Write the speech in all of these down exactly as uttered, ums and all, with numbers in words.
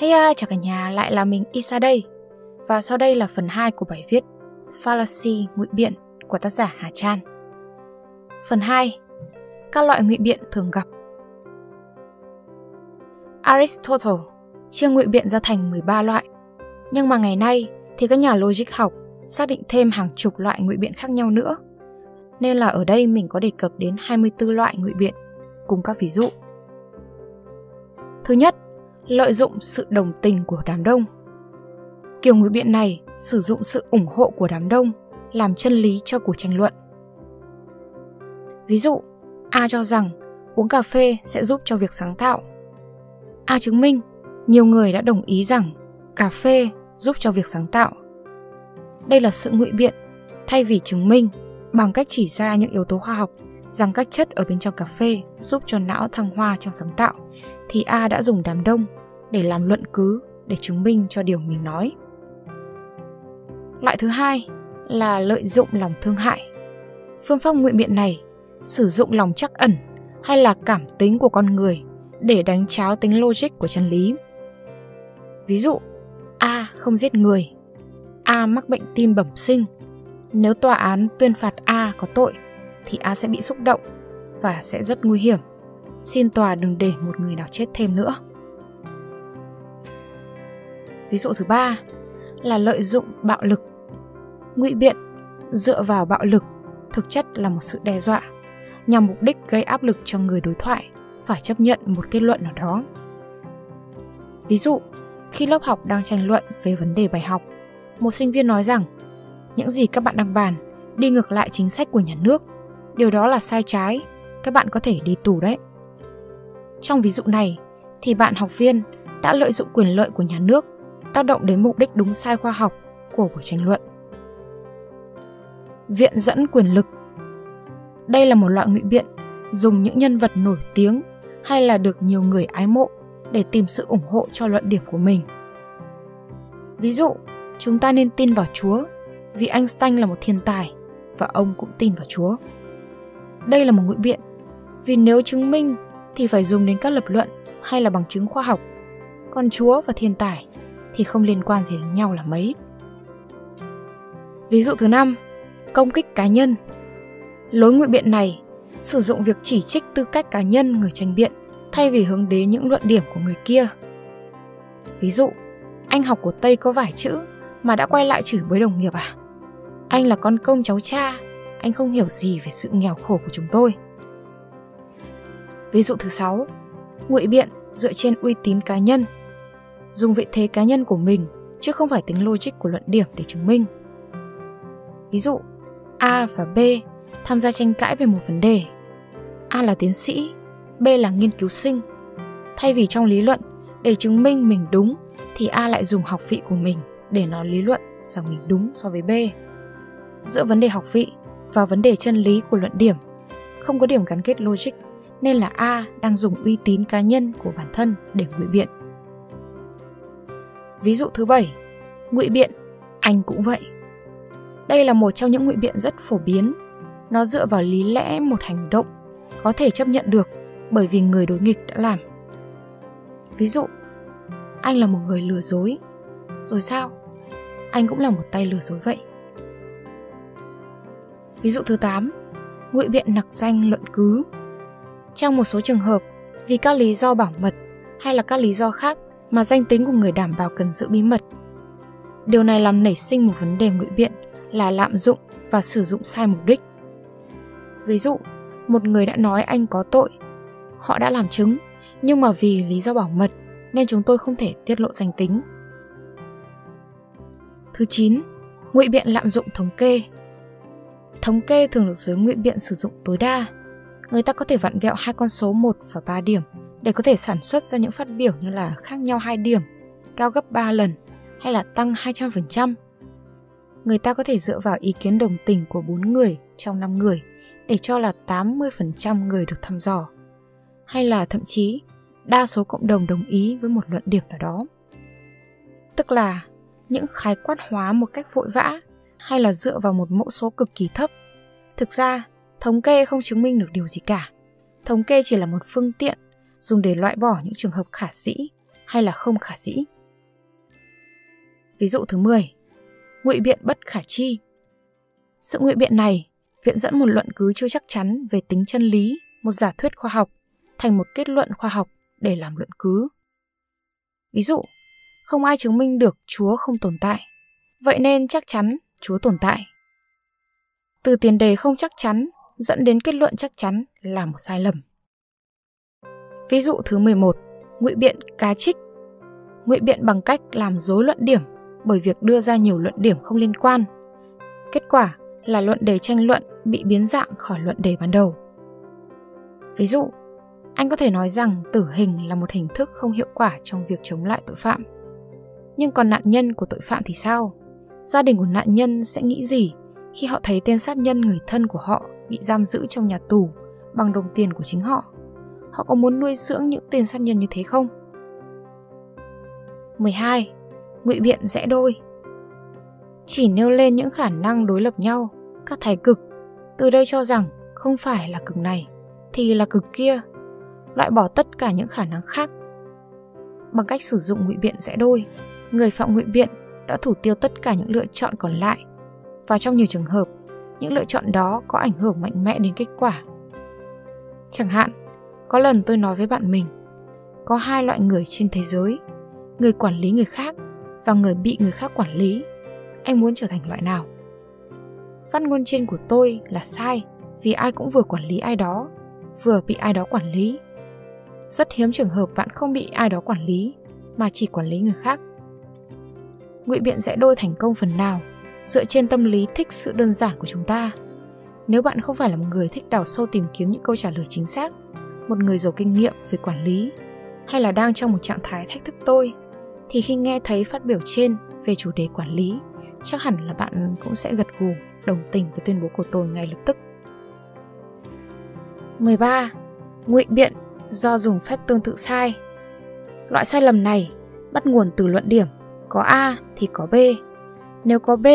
Hey, chào cả nhà, lại là mình Isa đây. Và sau đây là phần hai của bài viết Fallacy, ngụy biện của tác giả Hà Tran. Phần hai. Các loại ngụy biện thường gặp. Aristotle chia ngụy biện ra thành mười ba loại. Nhưng mà ngày nay thì các nhà logic học xác định thêm hàng chục loại ngụy biện khác nhau nữa. Nên là ở đây mình có đề cập đến hai mươi tư loại ngụy biện cùng các ví dụ. Thứ nhất, lợi dụng sự đồng tình của đám đông. Kiểu ngụy biện này sử dụng sự ủng hộ của đám đông làm chân lý cho cuộc tranh luận. Ví dụ, A cho rằng uống cà phê sẽ giúp cho việc sáng tạo. A chứng minh nhiều người đã đồng ý rằng cà phê giúp cho việc sáng tạo. Đây là sự ngụy biện thay vì chứng minh bằng cách chỉ ra những yếu tố hóa học rằng các chất ở bên trong cà phê giúp cho não thăng hoa trong sáng tạo, thì A đã dùng đám đông để làm luận cứ để chứng minh cho điều mình nói. Loại thứ hai là lợi dụng lòng thương hại. Phương pháp ngụy biện này sử dụng lòng trắc ẩn hay là cảm tính của con người để đánh tráo tính logic của chân lý. Ví dụ, A không giết người. A mắc bệnh tim bẩm sinh. Nếu tòa án tuyên phạt A có tội thì A sẽ bị xúc động và sẽ rất nguy hiểm. Xin tòa đừng để một người nào chết thêm nữa. Ví dụ thứ ba là lợi dụng bạo lực. Ngụy biện dựa vào bạo lực thực chất là một sự đe dọa nhằm mục đích gây áp lực cho người đối thoại phải chấp nhận một kết luận nào đó. Ví dụ, khi lớp học đang tranh luận về vấn đề bài học, một sinh viên nói rằng những gì các bạn đang bàn đi ngược lại chính sách của nhà nước, điều đó là sai trái, các bạn có thể đi tù đấy. Trong ví dụ này thì bạn học viên đã lợi dụng quyền lợi của nhà nước tác động đến mục đích đúng sai khoa học của buổi tranh luận. Viện dẫn quyền lực. Đây là một loại ngụy biện dùng những nhân vật nổi tiếng hay là được nhiều người ái mộ để tìm sự ủng hộ cho luận điểm của mình. Ví dụ, chúng ta nên tin vào Chúa vì Einstein là một thiên tài và ông cũng tin vào Chúa. Đây là một ngụy biện vì nếu chứng minh thì phải dùng đến các lập luận hay là bằng chứng khoa học, còn Chúa và thiên tài thì không liên quan gì đến nhau là mấy. Ví dụ thứ năm, công kích cá nhân. Lối ngụy biện này sử dụng việc chỉ trích tư cách cá nhân người tranh biện thay vì hướng đến những luận điểm của người kia. Ví dụ, anh học của Tây có vài chữ mà đã quay lại chửi bới đồng nghiệp à? Anh là con công cháu cha, anh không hiểu gì về sự nghèo khổ của chúng tôi. Ví dụ thứ sáu, ngụy biện dựa trên uy tín cá nhân. Dùng vị thế cá nhân của mình chứ không phải tính logic của luận điểm để chứng minh. Ví dụ, A và B tham gia tranh cãi về một vấn đề. A là tiến sĩ, B là nghiên cứu sinh. Thay vì trong lý luận để chứng minh mình đúng thì A lại dùng học vị của mình để nói lý luận rằng mình đúng so với B. Giữa vấn đề học vị và vấn đề chân lý của luận điểm không có điểm gắn kết logic, nên là A đang dùng uy tín cá nhân của bản thân để ngụy biện. Ví dụ thứ bảy, ngụy biện anh cũng vậy. Đây là một trong những ngụy biện rất phổ biến. Nó dựa vào lý lẽ một hành động có thể chấp nhận được bởi vì người đối nghịch đã làm. Ví dụ, anh là một người lừa dối. Rồi sao? Anh cũng là một tay lừa dối vậy. Ví dụ thứ tám, ngụy biện nặc danh luận cứ. Trong một số trường hợp, vì các lý do bảo mật hay là các lý do khác mà danh tính của người đảm bảo cần giữ bí mật. Điều này làm nảy sinh một vấn đề ngụy biện là lạm dụng và sử dụng sai mục đích. Ví dụ, một người đã nói anh có tội, họ đã làm chứng, nhưng mà vì lý do bảo mật nên chúng tôi không thể tiết lộ danh tính. Thứ chín, ngụy biện lạm dụng thống kê. Thống kê thường được giới ngụy biện sử dụng tối đa. Người ta có thể vặn vẹo hai con số một và ba điểm để có thể sản xuất ra những phát biểu như là khác nhau hai điểm, cao gấp ba lần hay là tăng hai trăm phần trăm. Người ta có thể dựa vào ý kiến đồng tình của bốn người trong năm người để cho là tám mươi phần trăm người được thăm dò. Hay là thậm chí đa số cộng đồng đồng ý với một luận điểm nào đó. Tức là những khái quát hóa một cách vội vã hay là dựa vào một mẫu số cực kỳ thấp. Thực ra, thống kê không chứng minh được điều gì cả. Thống kê chỉ là một phương tiện dùng để loại bỏ những trường hợp khả dĩ hay là không khả dĩ. Ví dụ thứ mười, ngụy biện bất khả tri. Sự ngụy biện này viện dẫn một luận cứ chưa chắc chắn về tính chân lý, một giả thuyết khoa học, thành một kết luận khoa học để làm luận cứ. Ví dụ, không ai chứng minh được Chúa không tồn tại, vậy nên chắc chắn Chúa tồn tại. Từ tiền đề không chắc chắn dẫn đến kết luận chắc chắn là một sai lầm. Ví dụ thứ mười một, ngụy biện cá trích. Ngụy biện bằng cách làm dối luận điểm bởi việc đưa ra nhiều luận điểm không liên quan. Kết quả là luận đề tranh luận bị biến dạng khỏi luận đề ban đầu. Ví dụ, anh có thể nói rằng tử hình là một hình thức không hiệu quả trong việc chống lại tội phạm. Nhưng còn nạn nhân của tội phạm thì sao? Gia đình của nạn nhân sẽ nghĩ gì khi họ thấy tên sát nhân người thân của họ bị giam giữ trong nhà tù bằng đồng tiền của chính họ? Họ có muốn nuôi dưỡng những tên sát nhân như thế không? mười hai. Ngụy biện rẽ đôi. Chỉ nêu lên những khả năng đối lập nhau, các thái cực, từ đây cho rằng không phải là cực này thì là cực kia, loại bỏ tất cả những khả năng khác. Bằng cách sử dụng ngụy biện rẽ đôi, người phạm ngụy biện đã thủ tiêu tất cả những lựa chọn còn lại, và trong nhiều trường hợp, những lựa chọn đó có ảnh hưởng mạnh mẽ đến kết quả. Chẳng hạn, có lần tôi nói với bạn mình, có hai loại người trên thế giới, người quản lý người khác và người bị người khác quản lý. Anh muốn trở thành loại nào? Phát ngôn trên của tôi là sai vì ai cũng vừa quản lý ai đó, vừa bị ai đó quản lý. Rất hiếm trường hợp bạn không bị ai đó quản lý mà chỉ quản lý người khác. Ngụy biện rẽ đôi thành công phần nào dựa trên tâm lý thích sự đơn giản của chúng ta. Nếu bạn không phải là một người thích đào sâu tìm kiếm những câu trả lời chính xác, một người giàu kinh nghiệm về quản lý, hay là đang trong một trạng thái thách thức tôi, thì khi nghe thấy phát biểu trên về chủ đề quản lý, chắc hẳn là bạn cũng sẽ gật gù đồng tình với tuyên bố của tôi ngay lập tức. mười ba. Ngụy biện do dùng phép tương tự sai. Loại sai lầm này bắt nguồn từ luận điểm có A thì có B, nếu có B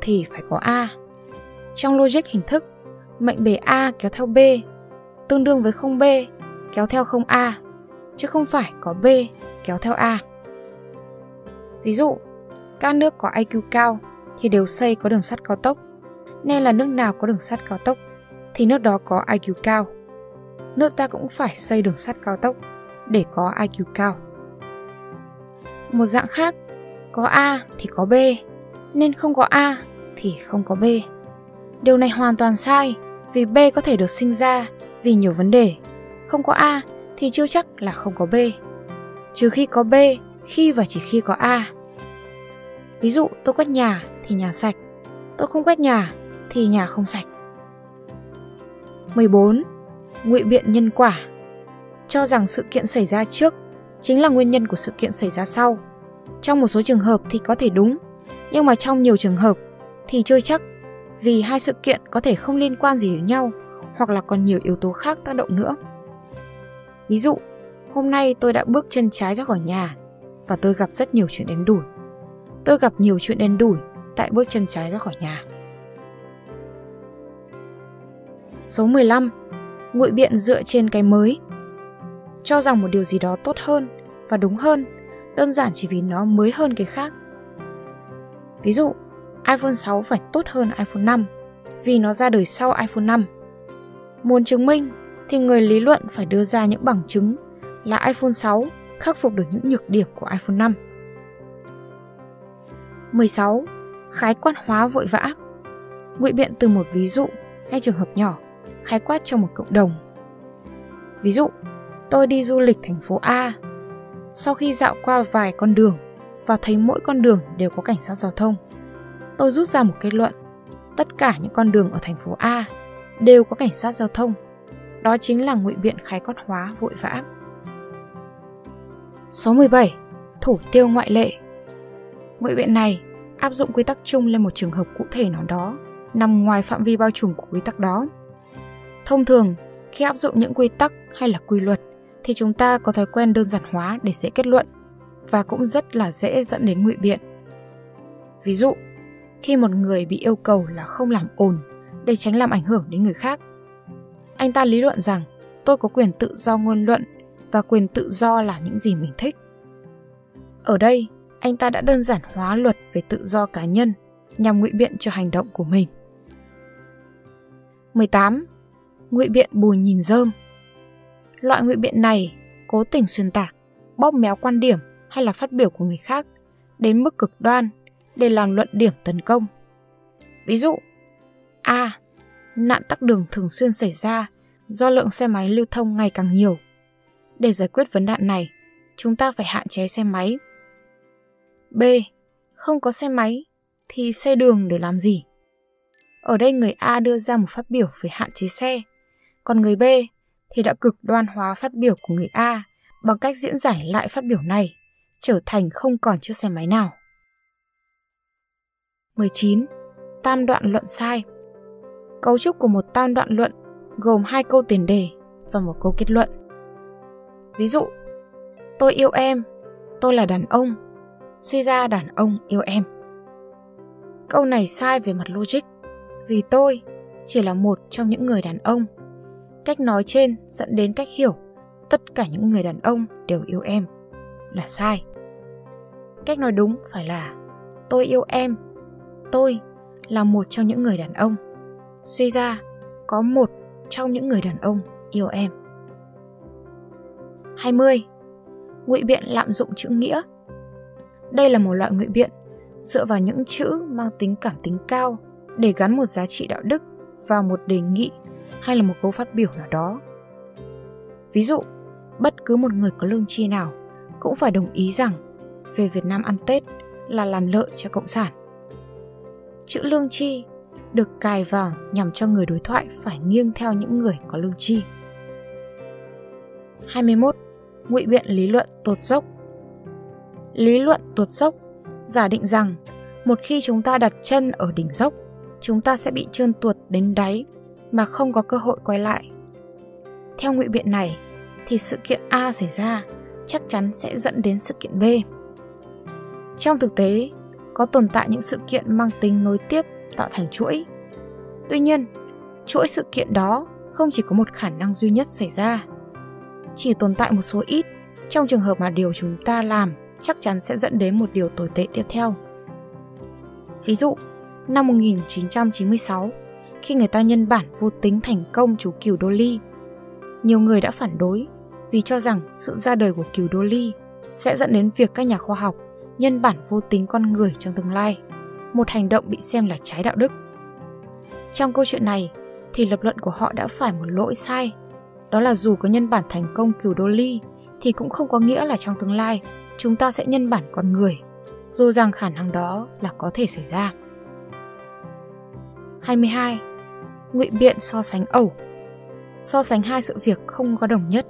thì phải có A. Trong logic hình thức, mệnh đề A kéo theo B tương đương với không B kéo theo không A, chứ không phải có B kéo theo A. Ví dụ, các nước có i kiu cao thì đều xây có đường sắt cao tốc, nên là nước nào có đường sắt cao tốc thì nước đó có i kiu cao. Nước ta cũng phải xây đường sắt cao tốc để có i kiu cao. Một dạng khác, có A thì có B, nên không có A thì không có B. Điều này hoàn toàn sai vì B có thể được sinh ra vì nhiều vấn đề. Không có A thì chưa chắc là không có B, trừ khi có B khi và chỉ khi có A. Ví dụ, tôi quét nhà thì nhà sạch, tôi không quét nhà thì nhà không sạch. mười bốn. Ngụy biện nhân quả. Cho rằng sự kiện xảy ra trước chính là nguyên nhân của sự kiện xảy ra sau. Trong một số trường hợp thì có thể đúng, nhưng mà trong nhiều trường hợp thì chưa chắc, vì hai sự kiện có thể không liên quan gì đến nhau, hoặc là còn nhiều yếu tố khác tác động nữa. Ví dụ, hôm nay tôi đã bước chân trái ra khỏi nhà và tôi gặp rất nhiều chuyện đen đủi. Tôi gặp nhiều chuyện đen đủi tại bước chân trái ra khỏi nhà. Số mười lăm. Ngụy biện dựa trên cái mới. Cho rằng một điều gì đó tốt hơn và đúng hơn đơn giản chỉ vì nó mới hơn cái khác. Ví dụ, iPhone sáu phải tốt hơn iPhone năm vì nó ra đời sau iPhone năm. Muốn chứng minh thì người lý luận phải đưa ra những bằng chứng là iPhone sáu khắc phục được những nhược điểm của iPhone năm. mười sáu. Khái quát hóa vội vã. Ngụy biện từ một ví dụ hay trường hợp nhỏ khái quát cho một cộng đồng. Ví dụ, tôi đi du lịch thành phố A. Sau khi dạo qua vài con đường và thấy mỗi con đường đều có cảnh sát giao thông, tôi rút ra một kết luận: tất cả những con đường ở thành phố A đều có cảnh sát giao thông. Đó chính là ngụy biện khái quát hóa vội vã. Số mười bảy. Thủ tiêu ngoại lệ. Ngụy biện này áp dụng quy tắc chung lên một trường hợp cụ thể nào đó nằm ngoài phạm vi bao trùm của quy tắc đó. Thông thường, khi áp dụng những quy tắc hay là quy luật thì chúng ta có thói quen đơn giản hóa để dễ kết luận, và cũng rất là dễ dẫn đến ngụy biện. Ví dụ, khi một người bị yêu cầu là không làm ồn để tránh làm ảnh hưởng đến người khác, anh ta lý luận rằng tôi có quyền tự do ngôn luận và quyền tự do làm những gì mình thích. Ở đây, anh ta đã đơn giản hóa luật về tự do cá nhân nhằm ngụy biện cho hành động của mình. mười tám. Ngụy biện bùi nhìn rơm. Loại ngụy biện này cố tình xuyên tạc, bóp méo quan điểm hay là phát biểu của người khác đến mức cực đoan để làm luận điểm tấn công. Ví dụ, A. Nạn tắc đường thường xuyên xảy ra do lượng xe máy lưu thông ngày càng nhiều. Để giải quyết vấn nạn này, chúng ta phải hạn chế xe máy. B. Không có xe máy thì xe đường để làm gì? Ở đây người A đưa ra một phát biểu về hạn chế xe, còn người B thì đã cực đoan hóa phát biểu của người A bằng cách diễn giải lại phát biểu này, trở thành không còn chiếc xe máy nào. mười chín. Tam đoạn luận sai. Cấu trúc của một tam đoạn luận gồm hai câu tiền đề và một câu kết luận. Ví dụ, tôi yêu em, tôi là đàn ông, suy ra đàn ông yêu em. Câu này sai về mặt logic, vì tôi chỉ là một trong những người đàn ông. Cách nói trên dẫn đến cách hiểu tất cả những người đàn ông đều yêu em là sai. Cách nói đúng phải là tôi yêu em, tôi là một trong những người đàn ông. Suy ra có một trong những người đàn ông yêu em. hai mươi. Ngụy biện lạm dụng chữ nghĩa. Đây là một loại ngụy biện dựa vào những chữ mang tính cảm tính cao để gắn một giá trị đạo đức vào một đề nghị hay là một câu phát biểu nào đó. Ví dụ, bất cứ một người có lương tri nào cũng phải đồng ý rằng về Việt Nam ăn Tết là làm lợi cho Cộng sản. Chữ lương tri được cài vào nhằm cho người đối thoại phải nghiêng theo những người có lương tri. hai mươi mốt. Ngụy biện lý luận tuột dốc. Lý luận tuột dốc giả định rằng một khi chúng ta đặt chân ở đỉnh dốc, chúng ta sẽ bị trơn tuột đến đáy mà không có cơ hội quay lại. Theo ngụy biện này thì sự kiện A xảy ra chắc chắn sẽ dẫn đến sự kiện B. Trong thực tế, có tồn tại những sự kiện mang tính nối tiếp tạo thành chuỗi. Tuy nhiên, chuỗi sự kiện đó không chỉ có một khả năng duy nhất xảy ra. Chỉ tồn tại một số ít trong trường hợp mà điều chúng ta làm chắc chắn sẽ dẫn đến một điều tồi tệ tiếp theo. Ví dụ, năm một nghìn chín trăm chín mươi sáu, khi người ta nhân bản vô tính thành công chú cừu Dolly, nhiều người đã phản đối vì cho rằng sự ra đời của cừu Dolly sẽ dẫn đến việc các nhà khoa học nhân bản vô tính con người trong tương lai, một hành động bị xem là trái đạo đức. Trong câu chuyện này thì lập luận của họ đã phải một lỗi sai, đó là dù có nhân bản thành công cừu Dolly thì cũng không có nghĩa là trong tương lai chúng ta sẽ nhân bản con người, dù rằng khả năng đó là có thể xảy ra. hai mươi hai. Ngụy biện so sánh ẩu. So sánh hai sự việc không có đồng nhất,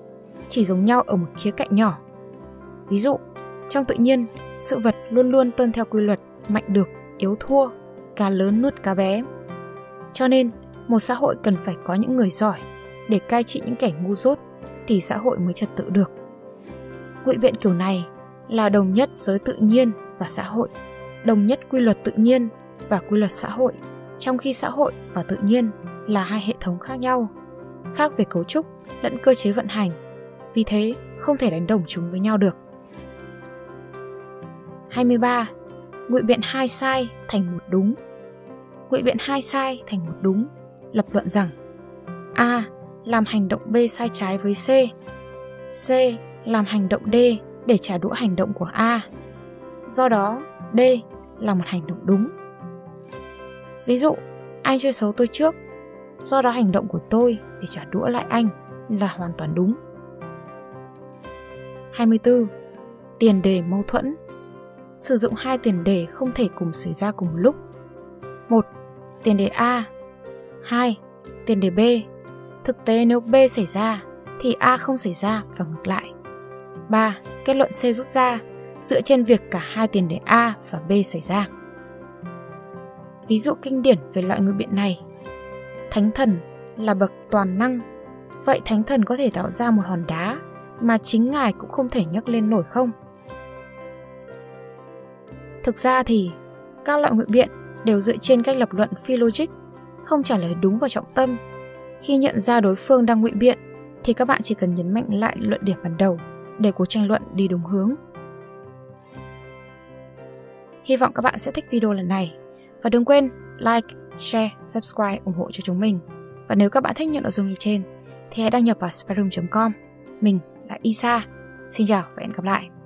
chỉ giống nhau ở một khía cạnh nhỏ. Ví dụ, trong tự nhiên, sự vật luôn luôn tuân theo quy luật mạnh được, yếu thua, cá lớn nuốt cá bé. Cho nên, một xã hội cần phải có những người giỏi để cai trị những kẻ ngu dốt thì xã hội mới trật tự được. Ngụy biện kiểu này là đồng nhất giới tự nhiên và xã hội, đồng nhất quy luật tự nhiên và quy luật xã hội, trong khi xã hội và tự nhiên là hai hệ thống khác nhau, khác về cấu trúc lẫn cơ chế vận hành, vì thế không thể đánh đồng chúng với nhau được. hai mươi ba. Ngụy biện hai sai thành một đúng. Ngụy biện hai sai thành một đúng lập luận rằng A làm hành động B sai trái với C, C làm hành động D để trả đũa hành động của A, do đó D là một hành động đúng. Ví dụ, anh chơi xấu tôi trước, do đó hành động của tôi để trả đũa lại anh là hoàn toàn đúng. hai mươi tư. Tiền đề mâu thuẫn. Sử dụng hai tiền đề không thể cùng xảy ra cùng lúc. một. Tiền đề A. hai. Tiền đề B. Thực tế nếu B xảy ra thì A không xảy ra và ngược lại. ba. Kết luận C rút ra dựa trên việc cả hai tiền đề A và B xảy ra. Ví dụ kinh điển về loại ngụy biện này: Thánh thần là bậc toàn năng, vậy thánh thần có thể tạo ra một hòn đá mà chính ngài cũng không thể nhấc lên nổi không? Thực ra thì các loại ngụy biện đều dựa trên cách lập luận phi logic, không trả lời đúng vào trọng tâm. Khi nhận ra đối phương đang ngụy biện thì các bạn chỉ cần nhấn mạnh lại luận điểm ban đầu để cuộc tranh luận đi đúng hướng. Hy vọng các bạn sẽ thích video lần này. Và đừng quên like, share, subscribe, ủng hộ cho chúng mình. Và nếu các bạn thích những nội dung như trên thì hãy đăng nhập vào spiderum chấm com. Mình là Isa. Xin chào và hẹn gặp lại.